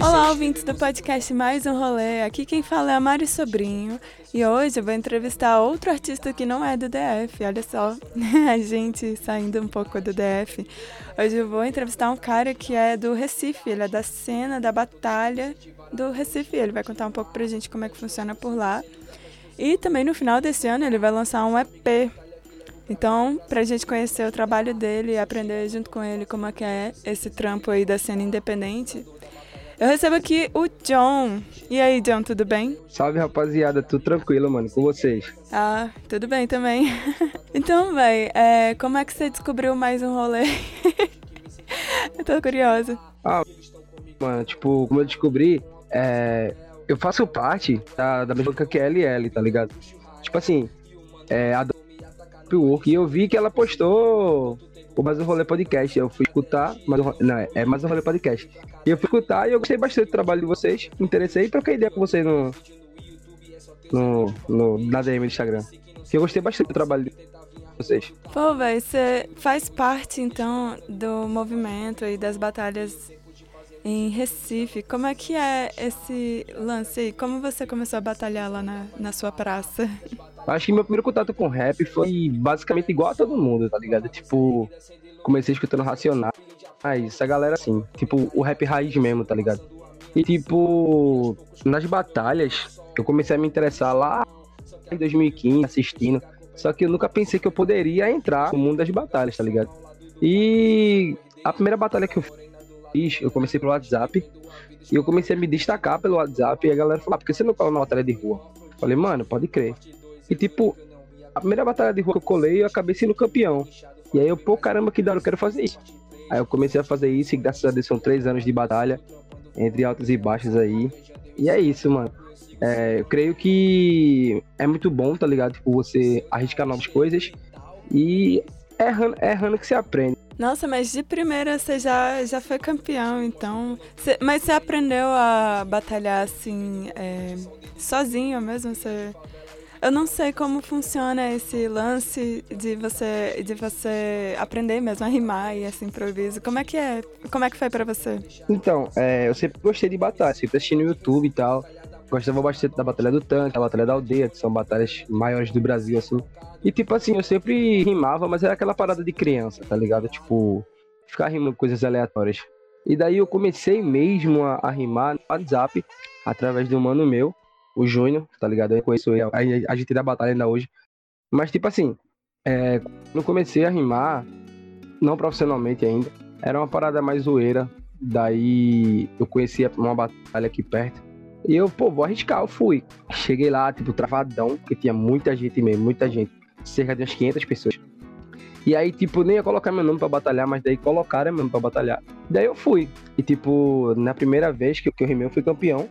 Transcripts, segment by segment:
Olá, ouvintes do podcast Mais um Rolê, aqui quem fala é a Mari Sobrinho e hoje eu vou entrevistar outro artista que não é do DF, olha só, a gente saindo um pouco do DF. Hoje eu vou entrevistar um cara que é do Recife, ele é da cena da Batalha do Recife, ele vai contar um pouco pra gente como é que funciona por lá e também no final desse ano ele vai lançar um EP. Então, pra gente conhecer o trabalho dele e aprender junto com ele como é que é esse trampo aí da cena independente, eu recebo aqui o John. E aí, John, tudo bem? Salve, rapaziada. Tudo tranquilo, mano. Com vocês? Ah, tudo bem também. Então, véi, como é que você descobriu Mais um Rolê? Eu tô curiosa. Ah, mano, tipo, como eu descobri, eu faço parte da mesma QLL, tá ligado? Tipo assim, a Work, e eu vi que ela postou o Mais um Rolê Podcast, eu fui escutar, Mais um Rolê Podcast. E eu fui escutar e eu gostei bastante do trabalho de vocês, me interessei e troquei ideia com vocês na DM do Instagram. E eu gostei bastante do trabalho de vocês. Pô, velho, você faz parte então do movimento e das batalhas em Recife. Como é que é esse lance aí? Como você começou a batalhar lá na sua praça? Acho que meu primeiro contato com rap foi basicamente igual a todo mundo, tá ligado? Tipo, comecei escutando Racionais, essa galera assim, tipo, o rap raiz mesmo, tá ligado? E tipo, nas batalhas, eu comecei a me interessar lá em 2015, assistindo, só que eu nunca pensei que eu poderia entrar no mundo das batalhas, tá ligado? E a primeira batalha que eu fiz, eu comecei pelo WhatsApp, e eu comecei a me destacar pelo WhatsApp, e a galera falou, por que você não colou na batalha de rua? Eu falei, mano, pode crer. E tipo, a primeira batalha de rua que eu colei, eu acabei sendo campeão. E aí eu, pô, caramba, que da hora, eu quero fazer isso. Aí eu comecei a fazer isso e graças a Deus são 3 anos de batalha, entre altas e baixas aí. E é isso, mano. Eu creio que é muito bom, tá ligado? Tipo, você arriscar novas coisas e errando que você aprende. Nossa, mas de primeira você já foi campeão, então... Mas você aprendeu a batalhar assim, sozinho mesmo? Eu não sei como funciona esse lance de você aprender mesmo a rimar e assim improviso. Como é que é? Como é que foi pra você? Então, eu sempre gostei de batalha, sempre assisti no YouTube e tal. Gostava bastante da Batalha do Tanque, da Batalha da Aldeia, que são batalhas maiores do Brasil, assim. E tipo assim, eu sempre rimava, mas era aquela parada de criança, tá ligado? Tipo, ficar rimando coisas aleatórias. E daí eu comecei mesmo a rimar no WhatsApp, através de um mano meu, o Júnior, tá ligado? Eu conheço ele, a gente da batalha ainda hoje. Mas tipo assim, quando eu comecei a rimar, não profissionalmente ainda, era uma parada mais zoeira. Daí eu conhecia uma batalha aqui perto. E eu, pô, vou arriscar, eu fui. Cheguei lá, tipo, travadão, porque tinha muita gente mesmo, muita gente. Cerca de umas 500 pessoas. E aí, tipo, nem ia colocar meu nome pra batalhar, mas daí colocaram meu nome pra batalhar. Daí eu fui. E tipo, na primeira vez que eu rimei, eu fui campeão.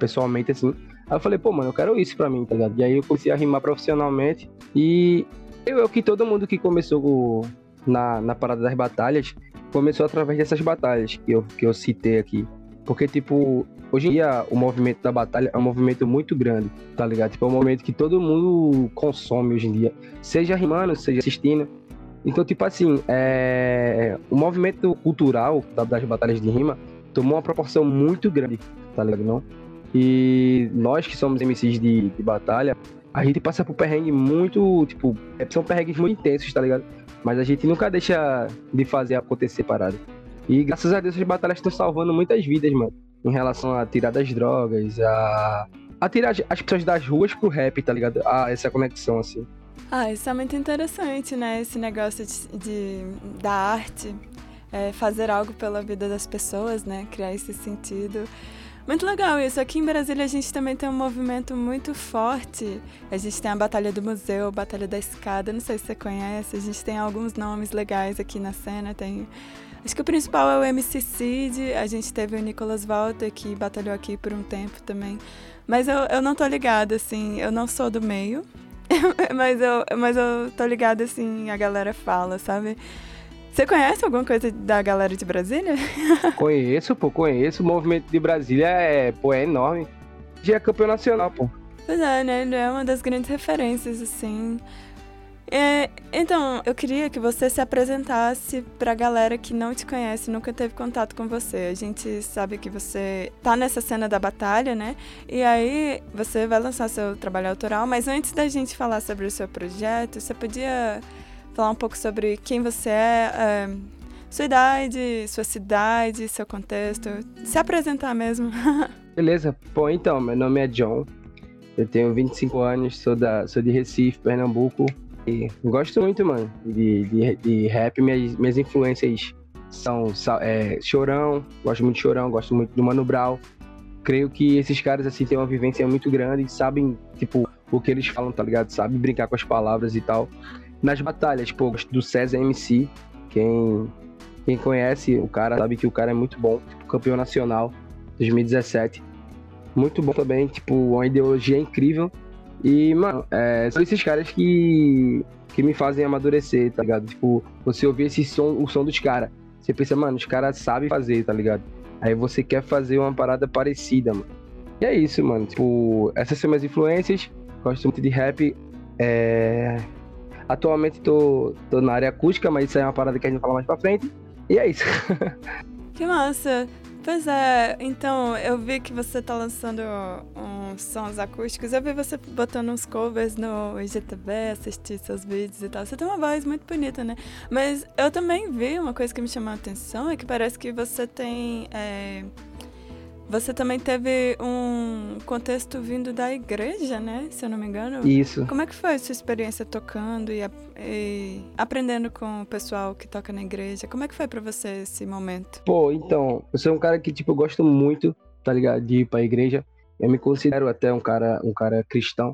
Pessoalmente assim, aí eu falei, pô, mano, eu quero isso pra mim, tá ligado? E aí eu comecei a rimar profissionalmente e eu que todo mundo que começou na parada das batalhas começou através dessas batalhas que eu citei aqui, porque tipo, hoje em dia o movimento da batalha é um movimento muito grande, tá ligado? Tipo, é um movimento que todo mundo consome hoje em dia, seja rimando, seja assistindo. Então tipo assim, o movimento cultural das batalhas de rima tomou uma proporção muito grande, tá ligado, não? E nós que somos MCs de batalha, a gente passa por perrengue muito, tipo, são perrengues muito intensos, tá ligado? Mas a gente nunca deixa de fazer acontecer parada. E graças a Deus as batalhas estão salvando muitas vidas, mano, em relação a tirar das drogas, a tirar as pessoas das ruas pro rap, tá ligado? Essa conexão, assim. Ah, isso é muito interessante, né? Esse negócio da arte. Fazer algo pela vida das pessoas, né? Criar esse sentido. Muito legal isso. Aqui em Brasília a gente também tem um movimento muito forte. A gente tem a Batalha do Museu, Batalha da Escada, não sei se você conhece. A gente tem alguns nomes legais aqui na cena. Acho que o principal é o MC Cid. A gente teve o Nicolas Walter, que batalhou aqui por um tempo também. Mas eu não tô ligada, assim, eu não sou do meio. Mas eu tô ligada, assim, a galera fala, sabe? Você conhece alguma coisa da galera de Brasília? Conheço, pô, conheço. O movimento de Brasília é, pô, é enorme. Já é campeão nacional, pô. Pois é, né? Ele é uma das grandes referências, assim. É, então, eu queria que você se apresentasse pra galera que não te conhece, nunca teve contato com você. A gente sabe que você tá nessa cena da batalha, né? E aí você vai lançar seu trabalho autoral, mas antes da gente falar sobre o seu projeto, você podia falar um pouco sobre quem você é, sua idade, sua cidade, seu contexto, se apresentar mesmo. Beleza, bom, então, meu nome é John, eu tenho 25 anos, sou de Recife, Pernambuco. E gosto muito, mano, de rap. Minhas influências são Chorão, gosto muito de Chorão, gosto muito do Mano Brown. Creio que esses caras, assim, têm uma vivência muito grande e sabem, tipo, o que eles falam, tá ligado? Sabem brincar com as palavras e tal. Nas batalhas, pô, gosto do César MC. Quem conhece o cara sabe que o cara é muito bom, tipo, campeão nacional 2017. Muito bom também, tipo, uma ideologia incrível. E, mano, são esses caras que me fazem amadurecer, tá ligado? Tipo, você ouvir o som dos caras, você pensa, mano, os caras sabem fazer, tá ligado? Aí você quer fazer uma parada parecida, mano. E é isso, mano. Tipo, essas são minhas influências. Gosto muito de rap. Atualmente tô na área acústica, mas isso aí é uma parada que a gente fala mais pra frente. E é isso. Que massa! Pois é, então eu vi que você tá lançando uns sons acústicos, eu vi você botando uns covers no IGTV, assisti seus vídeos e tal, você tem uma voz muito bonita, né? Mas eu também vi uma coisa que me chamou a atenção, é que parece que você tem... Você também teve um contexto vindo da igreja, né? Se eu não me engano. Isso. Como é que foi a sua experiência tocando e aprendendo com o pessoal que toca na igreja? Como é que foi pra você esse momento? Pô, então, eu sou um cara que, tipo, eu gosto muito, tá ligado? De ir pra igreja. Eu me considero até um cara cristão,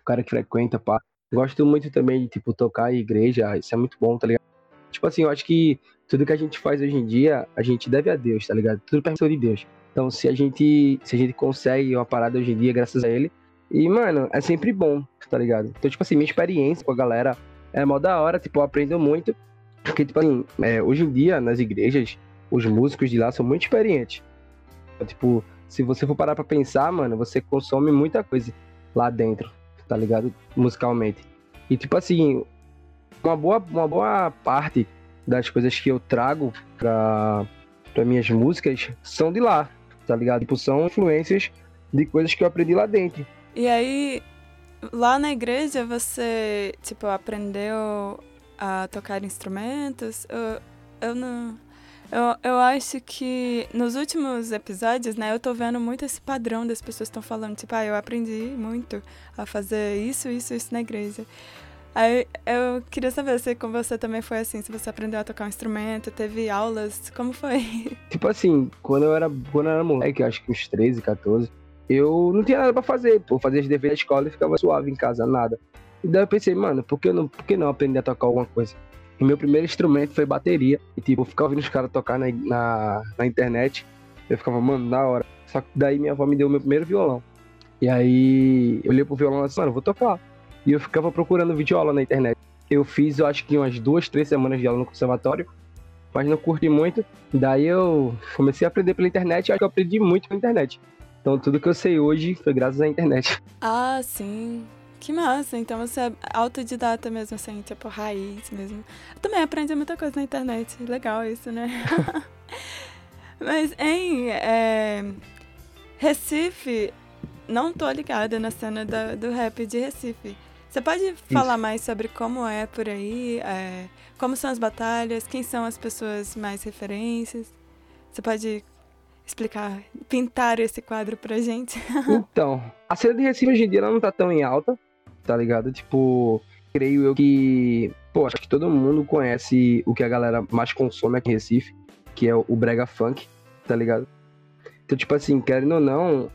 um cara que frequenta, pá. Gosto muito também de, tipo, tocar em igreja. Isso é muito bom, tá ligado? Tipo assim, eu acho que tudo que a gente faz hoje em dia, a gente deve a Deus, tá ligado? Tudo permissão de Deus. Então, se a gente consegue uma parada hoje em dia, graças a ele. E, mano, é sempre bom, tá ligado? Então, tipo assim, minha experiência com a galera é mó da hora, tipo, eu aprendo muito. Porque, tipo assim, hoje em dia, nas igrejas, os músicos de lá são muito experientes. Então, tipo, se você for parar pra pensar, mano, você consome muita coisa lá dentro, tá ligado? Musicalmente. E, tipo assim, uma boa parte das coisas que eu trago pra minhas músicas são de lá. Tá ligado? Tipo, são influências de coisas que eu aprendi lá dentro. E aí, lá na igreja, você, tipo, aprendeu a tocar instrumentos? Eu não... Eu acho que nos últimos episódios, né, eu tô vendo muito esse padrão das pessoas que estão falando, tipo, eu aprendi muito a fazer isso na igreja. Aí eu queria saber se com você também foi assim, se você aprendeu a tocar um instrumento, teve aulas, como foi? Tipo assim, quando eu era moleque, acho que uns 13, 14, eu não tinha nada pra fazer, pô, fazia as deveres da escola e ficava suave em casa, nada. E daí eu pensei, mano, por que não aprender a tocar alguma coisa? E meu primeiro instrumento foi bateria, e tipo, eu ficava ouvindo os caras tocar na internet, eu ficava, mano, da hora. Só que daí minha avó me deu o meu primeiro violão, e aí eu olhei pro violão e disse, mano, vou tocar. E eu ficava procurando videoaula na internet. Eu fiz, eu acho que umas 2-3 semanas de aula no conservatório, mas não curti muito. Daí eu comecei a aprender pela internet e acho que eu aprendi muito pela internet. Então tudo que eu sei hoje foi graças à internet. Ah, sim. Que massa. Então você é autodidata mesmo, assim, tipo, raiz mesmo. Eu também aprendi muita coisa na internet. Legal isso, né? Mas, hein, Recife, não tô ligada na cena do rap de Recife. Você pode falar mais sobre como é por aí, como são as batalhas, quem são as pessoas mais referências? Você pode explicar, pintar esse quadro pra gente? Então, a cena de Recife hoje em dia ela não tá tão em alta, tá ligado? Tipo, creio eu que... Pô, acho que todo mundo conhece o que a galera mais consome aqui em Recife, que é o brega funk, tá ligado? Então, tipo assim, querendo ou não,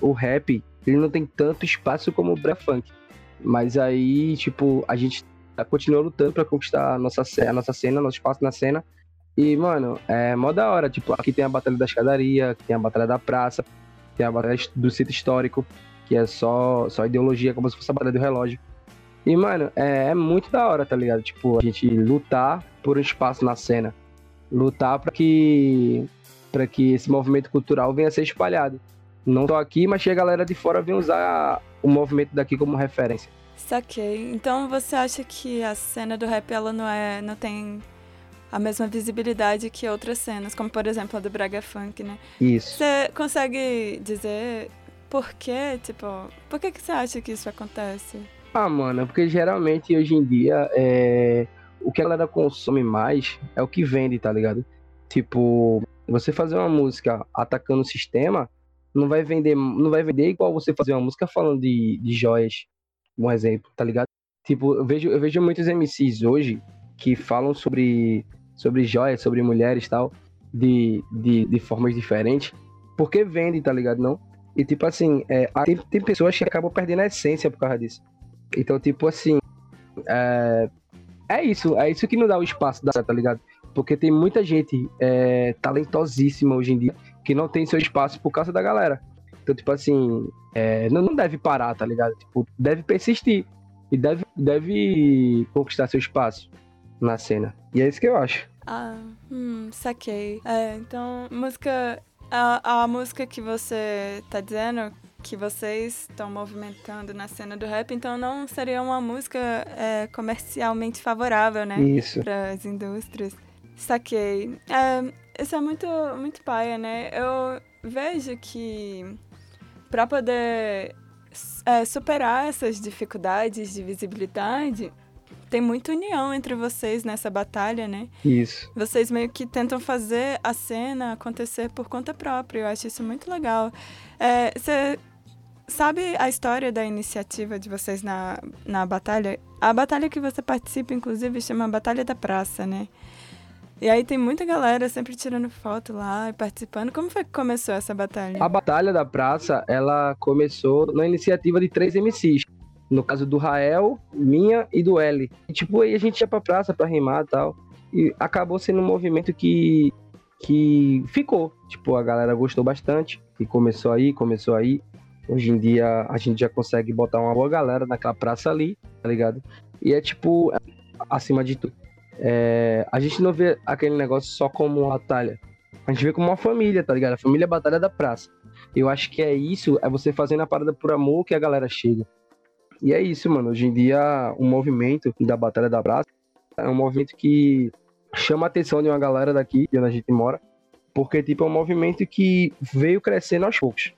o rap, ele não tem tanto espaço como o brega funk. Mas aí, tipo, a gente continua lutando pra conquistar a nossa cena, nosso espaço na cena. E, mano, é mó da hora. Tipo, aqui tem a Batalha da Escadaria, aqui tem a Batalha da Praça, tem a Batalha do Sítio Histórico, que é só ideologia, como se fosse a Batalha do Relógio. E, mano, é muito da hora, tá ligado? Tipo, a gente lutar por um espaço na cena. Lutar pra que esse movimento cultural venha a ser espalhado. Não só aqui, mas que a galera de fora venha usar o movimento daqui como referência. Saquei. Então você acha que a cena do rap, ela não tem a mesma visibilidade que outras cenas, como por exemplo a do Braga Funk, né? Isso. Você consegue dizer por quê? Tipo, por que você acha que isso acontece? Ah, mano, porque geralmente hoje em dia o que a galera consome mais é o que vende, tá ligado? Tipo, você fazer uma música atacando o sistema não vai vender igual você fazer uma música falando de joias. Um exemplo, tá ligado? Tipo, eu vejo muitos MCs hoje que falam sobre joias, sobre mulheres e tal, de formas diferentes, porque vendem, tá ligado? Não? E tipo assim, tem pessoas que acabam perdendo a essência por causa disso. Então, tipo assim, é isso que não dá o espaço, tá ligado? Porque tem muita gente talentosíssima hoje em dia que não tem seu espaço por causa da galera. Então, tipo assim, não deve parar, tá ligado? Tipo, deve persistir e deve conquistar seu espaço na cena. E é isso que eu acho. Saquei. Então, música... A música que você tá dizendo, que vocês estão movimentando na cena do rap, então não seria uma música comercialmente favorável, né? Isso. Para as indústrias. Saquei. Isso é muito, muito paia, né? Eu vejo que... para poder superar essas dificuldades de visibilidade, tem muita união entre vocês nessa batalha, né? Isso. Vocês meio que tentam fazer a cena acontecer por conta própria. Eu acho isso muito legal. Você sabe a história da iniciativa de vocês na batalha? A batalha que você participa, inclusive, chama Batalha da Praça, né? E aí tem muita galera sempre tirando foto lá e participando. Como foi que começou essa batalha? A Batalha da Praça, ela começou na iniciativa de 3 MCs. No caso do Rael, minha e do Hélio. E tipo, aí a gente ia pra praça pra rimar e tal. E acabou sendo um movimento que ficou. Tipo, a galera gostou bastante e começou aí. Hoje em dia a gente já consegue botar uma boa galera naquela praça ali, tá ligado? E é tipo, acima de tudo. A gente não vê aquele negócio só como uma batalha. A gente vê como uma família, tá ligado? A família Batalha da Praça. Eu acho que é isso, é você fazendo a parada por amor que a galera chega. E é isso, mano. Hoje em dia, o movimento da Batalha da Praça é um movimento que chama a atenção de uma galera daqui, de onde a gente mora, porque, tipo, é um movimento que veio crescendo aos poucos.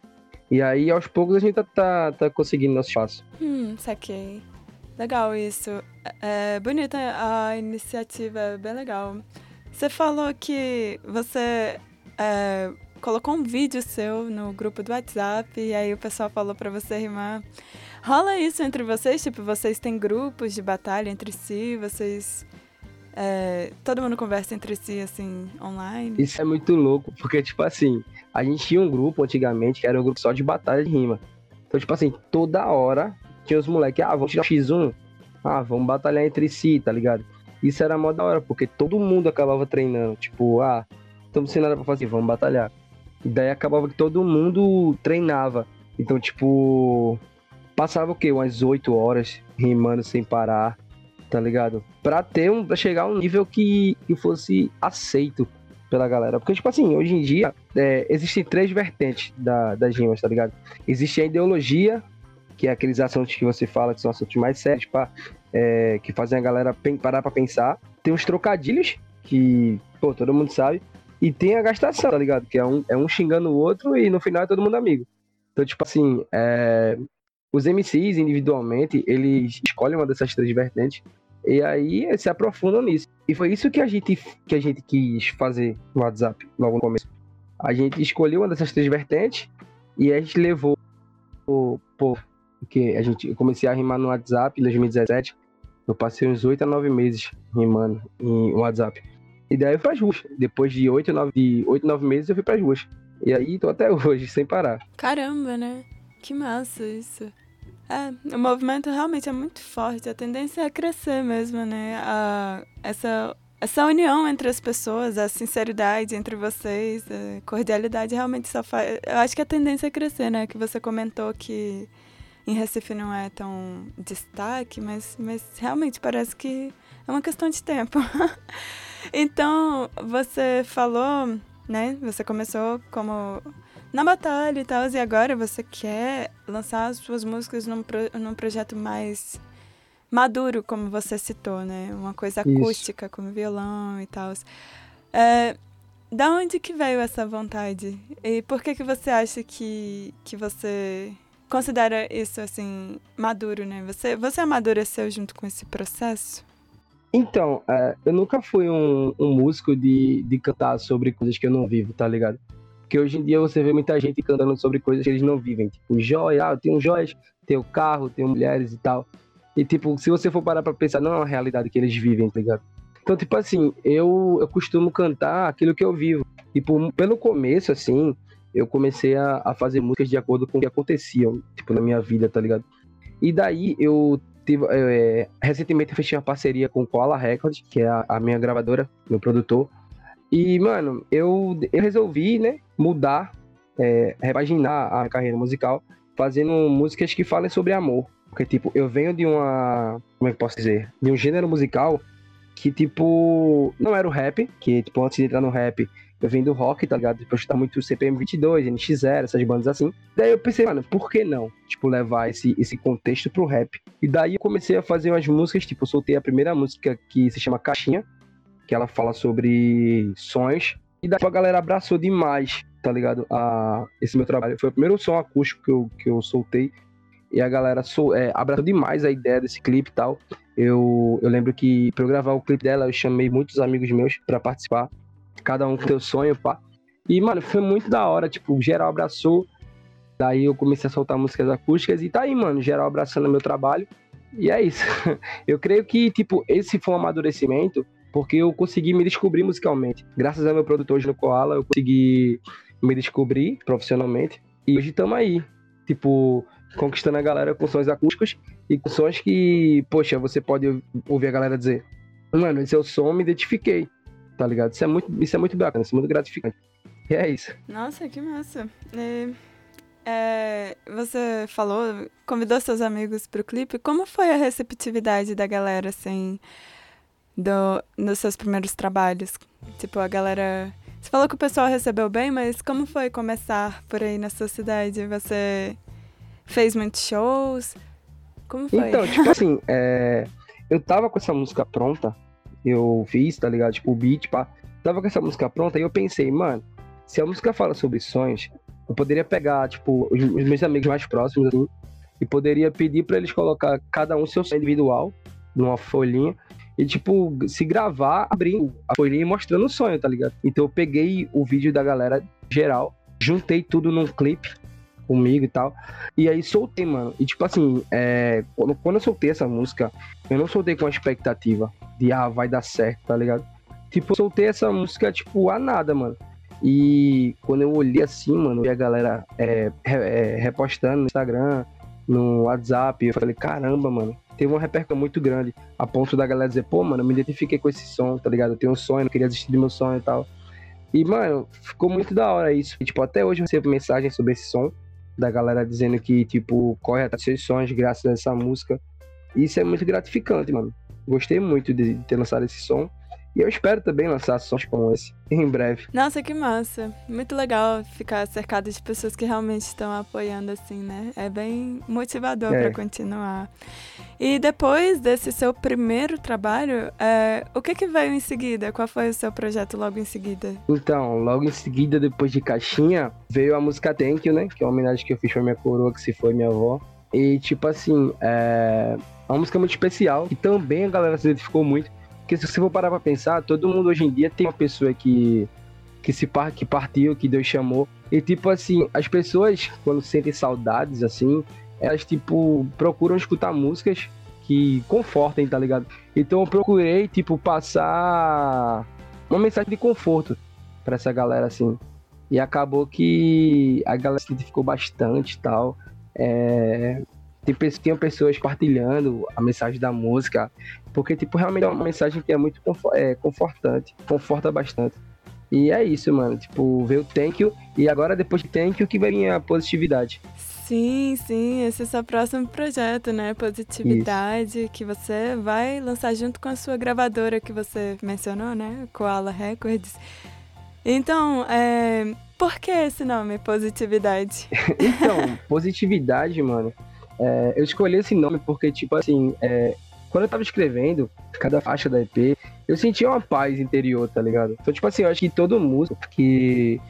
E aí, aos poucos, a gente tá conseguindo nosso espaço. Saquei. Legal isso. É bonita a iniciativa, é bem legal. Você falou que você colocou um vídeo seu no grupo do WhatsApp e aí o pessoal falou pra você rimar. Rola isso entre vocês? Tipo, vocês têm grupos de batalha entre si? Vocês... todo mundo conversa entre si, assim, online? Isso é muito louco, porque, tipo assim, a gente tinha um grupo antigamente que era um grupo só de batalha de rima. Então, tipo assim, toda hora... tinha os moleques, vamos tirar o X1, vamos batalhar entre si, tá ligado? Isso era mó da hora, porque todo mundo acabava treinando, tipo, estamos sem nada pra fazer, vamos batalhar. E daí acabava que todo mundo treinava, então, tipo, passava o quê? Umas 8 horas rimando sem parar, tá ligado? Pra chegar a um nível que fosse aceito pela galera, porque, tipo assim, hoje em dia, existem 3 vertentes das rimas, tá ligado? Existe a ideologia, que é aqueles assuntos que você fala que são assuntos mais sérios, que fazem a galera parar pra pensar. Tem os trocadilhos, que, pô, todo mundo sabe. E tem a gastação, tá ligado? Que é um xingando o outro e no final é todo mundo amigo. Então, tipo assim, os MCs individualmente, eles escolhem uma dessas 3 vertentes e aí se aprofundam nisso. E foi isso que a gente quis fazer no WhatsApp, logo no começo. A gente escolheu uma dessas 3 vertentes e a gente levou o povo. Porque eu comecei a rimar no WhatsApp em 2017, eu passei uns 8 a 9 meses rimando em WhatsApp. E daí eu fui pras ruas, depois de 8 a 9 meses eu fui pras ruas. E aí tô até hoje, sem parar. Caramba, né? Que massa isso. O movimento realmente é muito forte, a tendência é crescer mesmo, né? Essa união entre as pessoas, a sinceridade entre vocês, a cordialidade realmente só faz... Eu acho que a tendência é crescer, né? Que você comentou que... em Recife não é tão destaque, mas realmente parece que é uma questão de tempo. Então, você falou, né? Você começou como na batalha e tal, e agora você quer lançar as suas músicas num projeto mais maduro, como você citou, né? Uma coisa acústica, isso, com violão e tal. Da onde que veio essa vontade? E por que você acha que você considera isso, assim, maduro, né? Você amadureceu junto com esse processo? Então, eu nunca fui um músico de cantar sobre coisas que eu não vivo, tá ligado? Porque hoje em dia você vê muita gente cantando sobre coisas que eles não vivem. Tipo, joia, eu tenho joias, tenho carro, tenho mulheres e tal. E, tipo, se você for parar pra pensar, não é uma realidade que eles vivem, tá ligado? Então, tipo assim, eu costumo cantar aquilo que eu vivo. Tipo, pelo começo, assim, eu comecei a fazer músicas de acordo com o que aconteciam, tipo, na minha vida, tá ligado? E daí, eu tive, recentemente, eu fechei uma parceria com o Kola Record, que é a minha gravadora, meu produtor. E, mano, eu resolvi, né, mudar, repaginar a carreira musical, fazendo músicas que falem sobre amor. Porque, tipo, eu venho de uma... Como é que posso dizer? De um gênero musical que, tipo, não era o rap. Que, tipo, antes de entrar no rap, eu vim do rock, tá ligado? Depois tá muito CPM 22, NX Zero, essas bandas assim. Daí eu pensei, mano, por que não? Tipo, levar esse contexto pro rap. E daí eu comecei a fazer umas músicas, tipo, eu soltei a primeira música que se chama Caixinha, que ela fala sobre sonhos. E daí a galera abraçou demais, tá ligado? Esse meu trabalho. Foi o primeiro som acústico que eu soltei. E a galera abraçou demais a ideia desse clipe e tal. Eu lembro que pra eu gravar o clipe dela, eu chamei muitos amigos meus pra participar. Cada um com seu sonho, pá. E, mano, foi muito da hora. Tipo, geral abraçou. Daí eu comecei a soltar músicas acústicas. E tá aí, mano, geral abraçando meu trabalho. E é isso. Eu creio que, tipo, esse foi um amadurecimento. Porque eu consegui me descobrir musicalmente. Graças ao meu produtor, Júnior, eu consegui me descobrir profissionalmente. E hoje estamos aí. Tipo, conquistando a galera com sons acústicos e com sons que, poxa, você pode ouvir a galera dizer, mano, esse é o som, me identifiquei, tá ligado? Isso é muito bacana, isso é muito gratificante. E é isso. Nossa, que massa. Você falou, convidou seus amigos pro clipe. Como foi a receptividade da galera, assim, nos seus primeiros trabalhos? Tipo, a galera... Você falou que o pessoal recebeu bem, mas como foi começar por aí na sua cidade? Você fez muitos shows? Como foi? Então, tipo assim, eu tava com essa música pronta, eu fiz, tá ligado? Tipo, o beat, pá. Tava com essa música pronta e eu pensei, mano, se a música fala sobre sonhos, eu poderia pegar, tipo, os meus amigos mais próximos, assim, e poderia pedir pra eles colocar cada um seu sonho individual numa folhinha. E, tipo, se gravar, abrindo a folhinha e mostrando o sonho, tá ligado? Então eu peguei o vídeo da galera geral, juntei tudo num clipe comigo e tal. E aí soltei, mano. E, tipo assim, quando eu soltei essa música, eu não soltei com a expectativa de, vai dar certo, tá ligado? Tipo, eu soltei essa música, tipo, a nada, mano. E quando eu olhei assim, mano, vi a galera repostando no Instagram, no WhatsApp, eu falei, caramba, mano. Teve uma repercussão muito grande, a ponto da galera dizer, pô, mano, eu me identifiquei com esse som, tá ligado? Eu tenho um sonho, não queria desistir do meu sonho e tal. E, mano, ficou muito da hora isso. E, tipo, até hoje eu recebo mensagens sobre esse som, da galera dizendo que, tipo, corre atrás dos seus sonhos graças a essa música. E isso é muito gratificante, mano. Gostei muito de ter lançado esse som. E eu espero também lançar sons como esse em breve. Nossa, que massa. Muito legal ficar cercado de pessoas que realmente estão apoiando, assim, né? É bem motivador pra continuar. E depois desse seu primeiro trabalho, o que veio em seguida? Qual foi o seu projeto logo em seguida? Então, logo em seguida, depois de Caixinha, veio a música Thank You, né? Que é uma homenagem que eu fiz pra minha coroa, que se foi minha avó. E, tipo assim, é uma música muito especial. E também a galera se identificou muito. Porque se você for parar pra pensar, todo mundo hoje em dia tem uma pessoa que partiu, que Deus chamou. E tipo assim, as pessoas, quando sentem saudades, assim, elas tipo, procuram escutar músicas que confortem, tá ligado? Então eu procurei, tipo, passar uma mensagem de conforto pra essa galera, assim. E acabou que a galera se identificou bastante e tal. Tinha pessoas partilhando a mensagem da música, porque, tipo, realmente é uma mensagem que é muito confortante, conforta bastante. E é isso, mano. Tipo, ver o Thank You. E agora, depois do Thank You, que vai vir a Positividade. Sim, sim. Esse é o seu próximo projeto, né? Positividade, isso. Que você vai lançar junto com a sua gravadora que você mencionou, né? Kola Records. Então, por que esse nome, Positividade? Então, Positividade, mano. Eu escolhi esse nome porque, tipo assim... Quando eu tava escrevendo cada faixa da EP, eu sentia uma paz interior, tá ligado? Então, tipo assim, eu acho que todo músico que,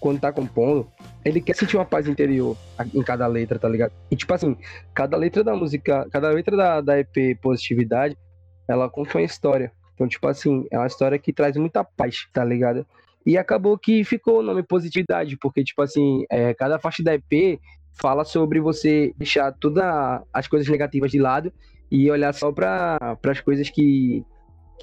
quando tá compondo, ele quer sentir uma paz interior em cada letra, tá ligado? E, tipo assim, cada letra da música, cada letra da EP Positividade, ela conta uma história. Então, tipo assim, é uma história que traz muita paz, tá ligado? E acabou que ficou o nome Positividade, porque, tipo assim, cada faixa da EP fala sobre você deixar todas as coisas negativas de lado e olhar só para as coisas que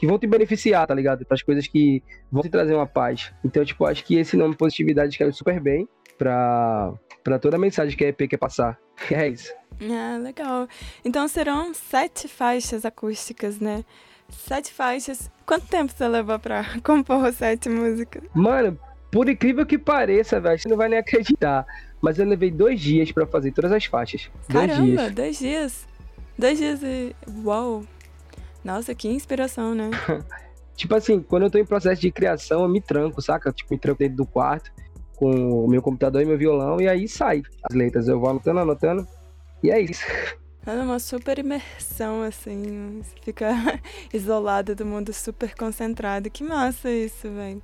vão te beneficiar, tá ligado? Para as coisas que vão te trazer uma paz. Então, tipo, acho que esse nome Positividade caiu super bem para toda a mensagem que a EP quer passar. É isso. Ah, legal. Então serão 7 faixas acústicas, né? 7 faixas. Quanto tempo você levou para compor 7 músicas? Mano, por incrível que pareça, velho, você não vai nem acreditar. Mas eu levei 2 dias para fazer todas as faixas. Caramba, 2 dias? 2 dias e... Uau! Nossa, que inspiração, né? Tipo assim, quando eu tô em processo de criação, eu me tranco, saca? Tipo, me tranco dentro do quarto, com o meu computador e meu violão, e aí sai as letras. Eu vou anotando, e é isso. É uma super imersão, assim. Você fica isolado do mundo, super concentrado. Que massa isso, velho.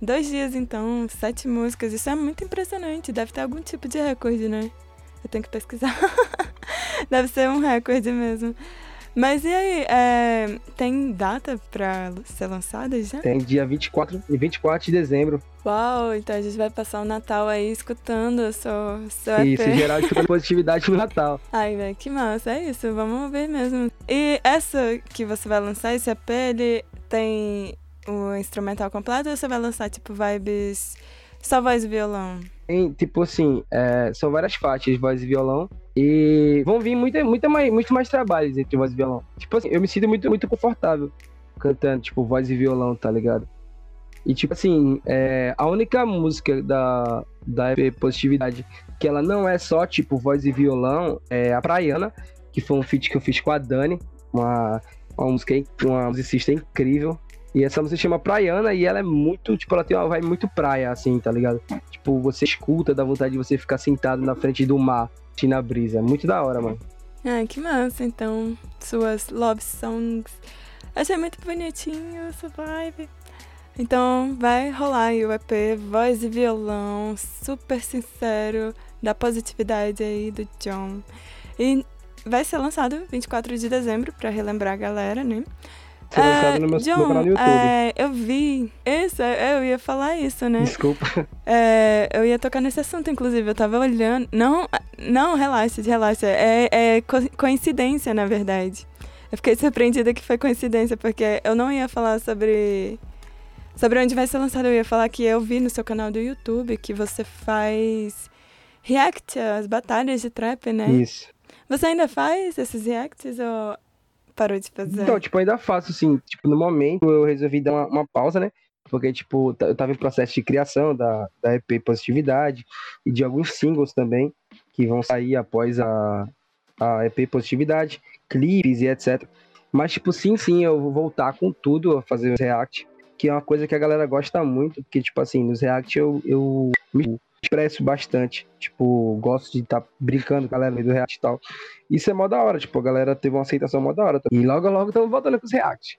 2 dias, então, 7 músicas. Isso é muito impressionante. Deve ter algum tipo de recorde, né? Eu tenho que pesquisar. Deve ser um recorde mesmo. Mas e aí, tem data pra ser lançada já? Tem dia 24 de dezembro. Uau, então a gente vai passar o Natal aí escutando o seu EP. Isso, em geral, escutando Positividade no Natal. Ai, velho, que massa, é isso, vamos ver mesmo. E essa que você vai lançar, esse EP, ele tem o instrumental completo ou você vai lançar, tipo, vibes... Só voz e violão? Tipo assim, são várias faixas, voz e violão. E vão vir muito mais trabalhos entre voz e violão. Tipo assim, eu me sinto muito, muito confortável cantando, tipo, voz e violão, tá ligado? E tipo assim, a única música da EP Positividade que ela não é só, tipo, voz e violão, é a Praiana, que foi um feat que eu fiz com a Dani, uma musicista incrível. E essa música se chama Praiana e ela é muito, tipo, ela tem uma vibe muito praia, assim, tá ligado? Tipo, você escuta, dá vontade de você ficar sentado na frente do mar, na brisa. É muito da hora, mano. Ah, que massa, então. Suas love songs. Achei muito bonitinho essa vibe. Então, vai rolar aí o EP Voz e Violão, super sincero, da Positividade aí do John. E vai ser lançado 24 de dezembro, pra relembrar a galera, né? John, canal no YouTube. Eu vi isso, eu ia falar isso, né? Desculpa. Eu ia tocar nesse assunto, inclusive, eu tava olhando. Não, relaxa. É coincidência, na verdade. Eu fiquei surpreendida que foi coincidência, porque eu não ia falar sobre onde vai ser lançado. Eu ia falar que eu vi no seu canal do YouTube que você faz react às batalhas de trap, né? Isso. Você ainda faz esses reacts ou... Parou de fazer? Então, tipo, eu ainda faço, assim, tipo, no momento eu resolvi dar uma pausa, né? Porque, tipo, eu tava em processo de criação da EP Positividade e de alguns singles também, que vão sair após a EP Positividade, clipes e etc. Mas, tipo, sim, eu vou voltar com tudo a fazer os react, que é uma coisa que a galera gosta muito, porque, tipo, assim, nos react eu me expresso bastante, tipo, gosto de estar brincando com a galera do react e tal. Isso é mó da hora, tipo, a galera teve uma aceitação mó da hora. E logo estamos voltando com os react.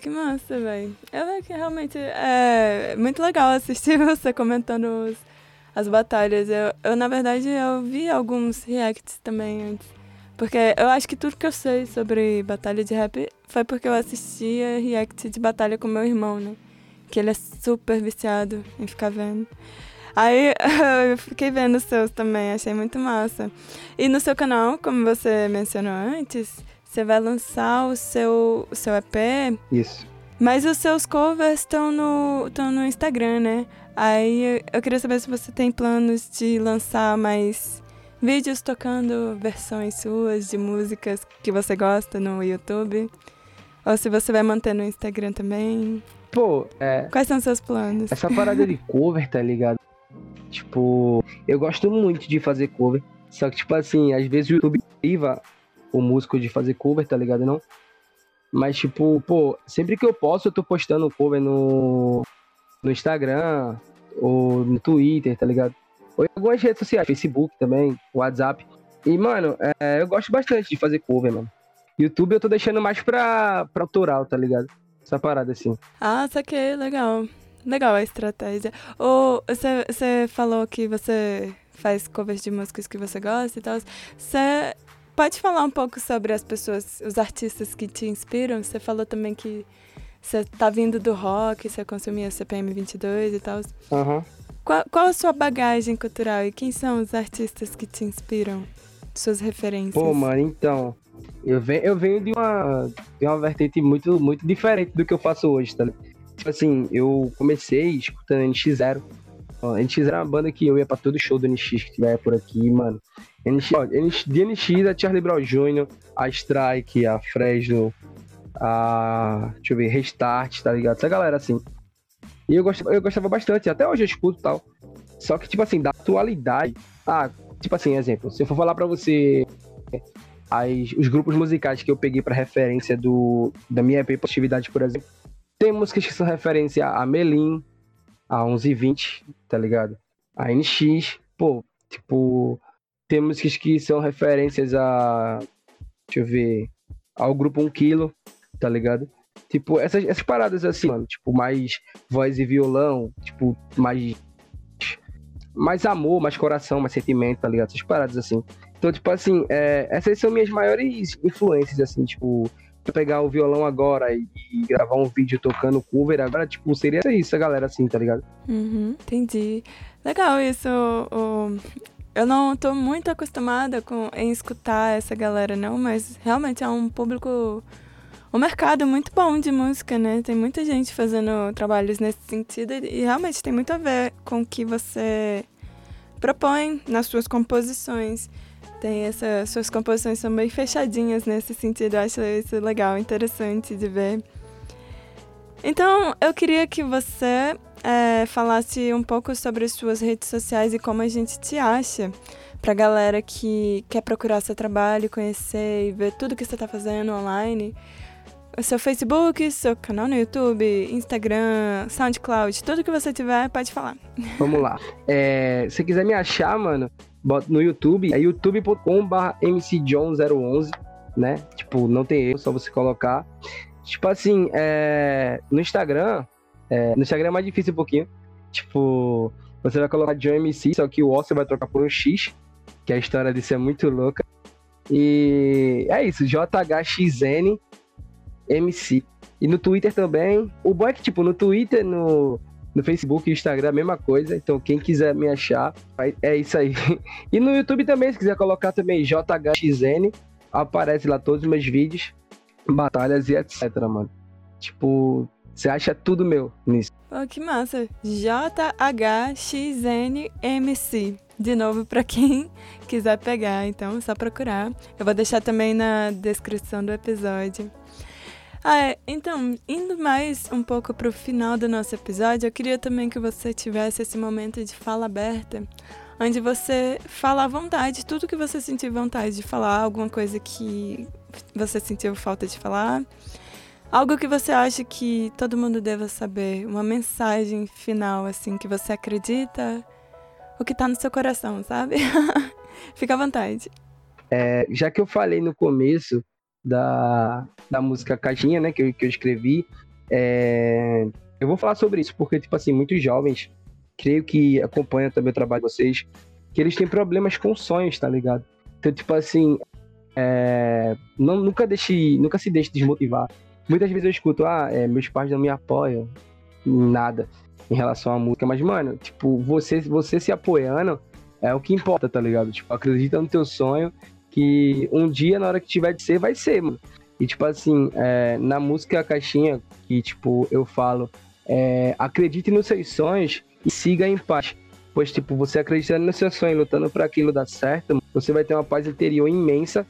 Que massa, velho. Eu acho que realmente é muito legal assistir você comentando as batalhas. Eu, na verdade, eu vi alguns reacts também antes, porque eu acho que tudo que eu sei sobre batalha de rap foi porque eu assistia react de batalha com meu irmão, né? Que ele é super viciado em ficar vendo. Aí eu fiquei vendo os seus também, achei muito massa. E no seu canal, como você mencionou antes, você vai lançar o seu EP. Isso. Mas os seus covers estão no Instagram, né? Aí eu queria saber se você tem planos de lançar mais vídeos tocando versões suas de músicas que você gosta no YouTube. Ou se você vai manter no Instagram também. Pô, é... Quais são os seus planos? Essa parada de cover, tá ligado? Tipo, eu gosto muito de fazer cover. Só que, tipo assim, às vezes o YouTube priva o músico de fazer cover, tá ligado? Não? Mas, tipo, pô, sempre que eu posso, eu tô postando cover no Instagram ou no Twitter, tá ligado? Ou em algumas redes sociais, Facebook também, WhatsApp. E, mano, eu gosto bastante de fazer cover, mano. YouTube eu tô deixando mais pra autoral, tá ligado? Essa parada, assim. Ah, saquei, legal. Legal a estratégia. Você falou que você faz covers de músicas que você gosta e tal. Você pode falar um pouco sobre as pessoas, os artistas que te inspiram? Você falou também que você tá vindo do rock, você consumia CPM 22 e tal. Uhum. Qual a sua bagagem cultural e quem são os artistas que te inspiram? Suas referências? Pô, mano, então... Eu venho de uma vertente muito, muito diferente do que eu faço hoje, tá ligado? Tipo assim, eu comecei escutando NX Zero. NX Zero é uma banda que eu ia pra todo show do NX que tiver por aqui, mano. De NX, a Charlie Brown Jr., a Strike, a Fresno, a... deixa eu ver, Restart, tá ligado? Essa galera, assim. E eu gostava bastante, até hoje eu escuto e tal. Só que, tipo assim, da atualidade... Ah, tipo assim, exemplo, se eu for falar pra você... Os grupos musicais que eu peguei pra referência da minha EP Positividade, por exemplo, tem músicas que são referência a Melim, a 11 e 20, tá ligado? A NX, pô, tipo, tem músicas que são referências a, deixa eu ver, ao grupo 1kg, tá ligado? Tipo, essas paradas assim, mano, tipo, mais voz e violão, tipo, mais amor, mais coração, mais sentimento, tá ligado? Essas paradas assim. Então, tipo assim, essas são minhas maiores influências, assim, tipo, pegar o violão agora e gravar um vídeo tocando cover agora, tipo, seria isso, a galera, assim, tá ligado? Uhum, entendi. Legal isso. Eu não tô muito acostumada em escutar essa galera, não, mas realmente é um público... Um mercado muito bom de música, né? Tem muita gente fazendo trabalhos nesse sentido e realmente tem muito a ver com o que você propõe nas suas composições. Suas composições são bem fechadinhas nesse sentido, eu acho isso legal, interessante de ver. Então, eu queria que você falasse um pouco sobre suas redes sociais e como a gente te acha, pra galera que quer procurar seu trabalho, conhecer e ver tudo que você tá fazendo online. O seu Facebook, seu canal no YouTube, Instagram, SoundCloud, tudo que você tiver, pode falar. Vamos lá. Se quiser me achar, mano, bota no YouTube, é youtube.com/mcjohn011, né? Tipo, não tem erro, só você colocar. Tipo assim, no Instagram é mais difícil um pouquinho. Tipo, você vai colocar John MC, só que o O você vai trocar por um X, que a história disso é muito louca. E é isso, JHXN MC. E no Twitter também. O bom é que, tipo, no Twitter, no Facebook e Instagram, a mesma coisa. Então, quem quiser me achar, é isso aí. E no YouTube também, se quiser colocar também JHXN, aparece lá todos os meus vídeos, batalhas e etc, mano. Tipo, você acha tudo meu nisso. Oh, que massa. JHXNMC. De novo, pra quem quiser pegar, então é só procurar. Eu vou deixar também na descrição do episódio. Então, indo mais um pouco pro final do nosso episódio, eu queria também que você tivesse esse momento de fala aberta, onde você fala à vontade, tudo que você sentir vontade de falar, alguma coisa que você sentiu falta de falar, algo que você acha que todo mundo deva saber, uma mensagem final, assim, que você acredita, o que tá no seu coração, sabe? Fica à vontade. Já que eu falei no começo da música Caixinha, né, que eu escrevi, eu vou falar sobre isso, porque, tipo assim, muitos jovens, creio que acompanham também o trabalho de vocês, que eles têm problemas com sonhos, tá ligado? Então, tipo assim, nunca se deixe desmotivar. Muitas vezes eu escuto, meus pais não me apoiam em nada em relação à música, mas, mano, tipo, você se apoiando é o que importa, tá ligado? Tipo, acredita no teu sonho, que um dia, na hora que tiver de ser, vai ser, mano. E, tipo assim, na música Caixinha, que, tipo, eu falo, acredite nos seus sonhos e siga em paz. Pois, tipo, você acreditando no seu sonho, lutando pra aquilo dar certo, você vai ter uma paz interior imensa.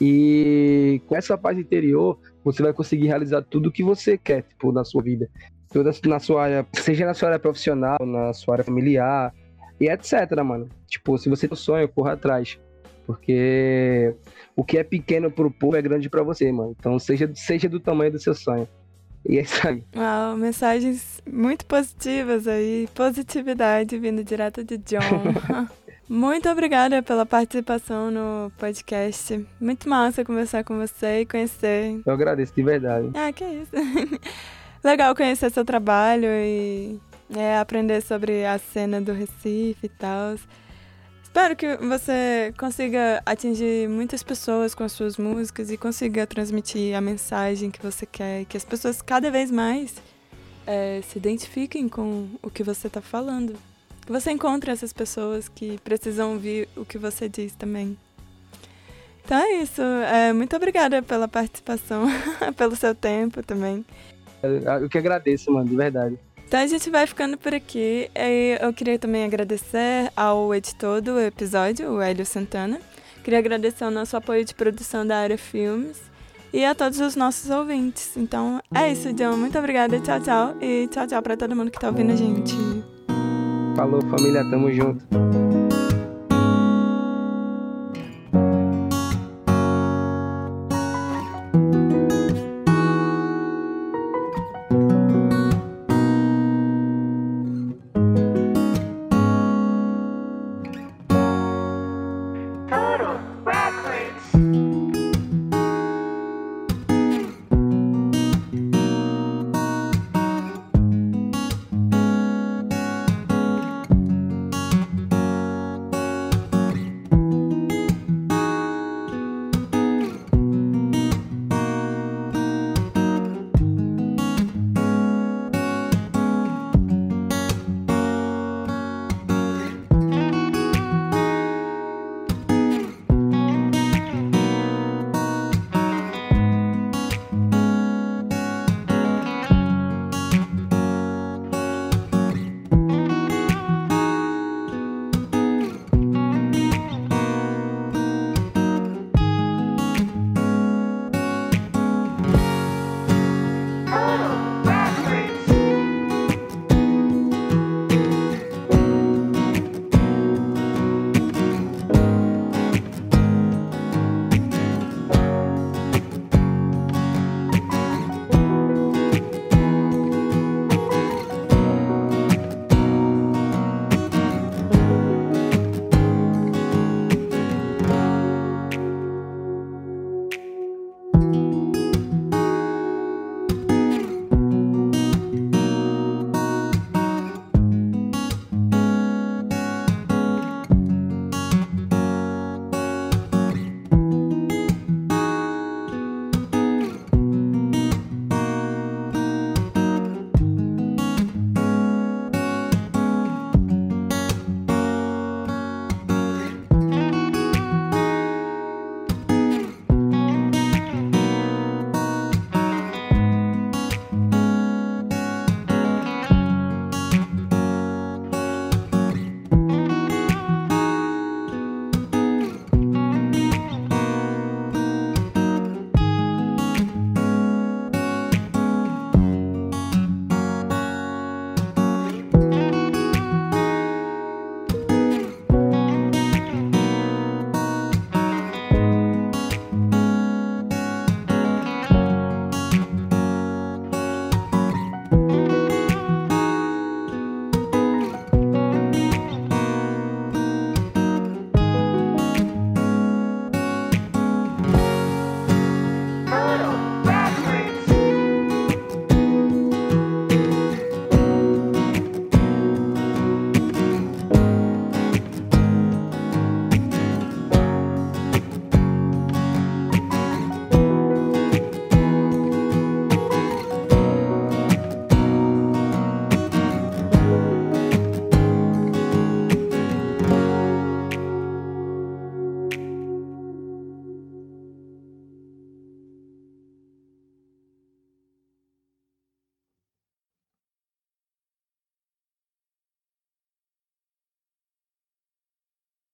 E com essa paz interior, você vai conseguir realizar tudo o que você quer, tipo, na sua vida. toda na sua área, seja na sua área profissional, na sua área familiar e etc, mano. Tipo, se você tem um sonho, corra atrás, porque o que é pequeno pro povo é grande pra você, mano. Então seja do tamanho do seu sonho. E é isso aí. Uau, mensagens muito positivas aí. Positividade vindo direto de John. Muito obrigada pela participação no podcast. Muito massa conversar com você e conhecer. Eu agradeço, de verdade. Ah, que isso. Legal conhecer seu trabalho e aprender sobre a cena do Recife e tal. Espero que você consiga atingir muitas pessoas com as suas músicas e consiga transmitir a mensagem que você quer, que as pessoas cada vez mais se identifiquem com o que você está falando. Que você encontre essas pessoas que precisam ouvir o que você diz também. Então é isso. Muito obrigada pela participação, pelo seu tempo também. Eu que agradeço, mano, de verdade. Então a gente vai ficando por aqui. Eu queria também agradecer ao editor do episódio, o Hélio Santana. Queria agradecer ao nosso apoio de produção da área Filmes e a todos os nossos ouvintes. Então é isso, John. Muito obrigada. Tchau, tchau. E tchau, tchau pra todo mundo que tá ouvindo a gente. Falou, família. Tamo junto.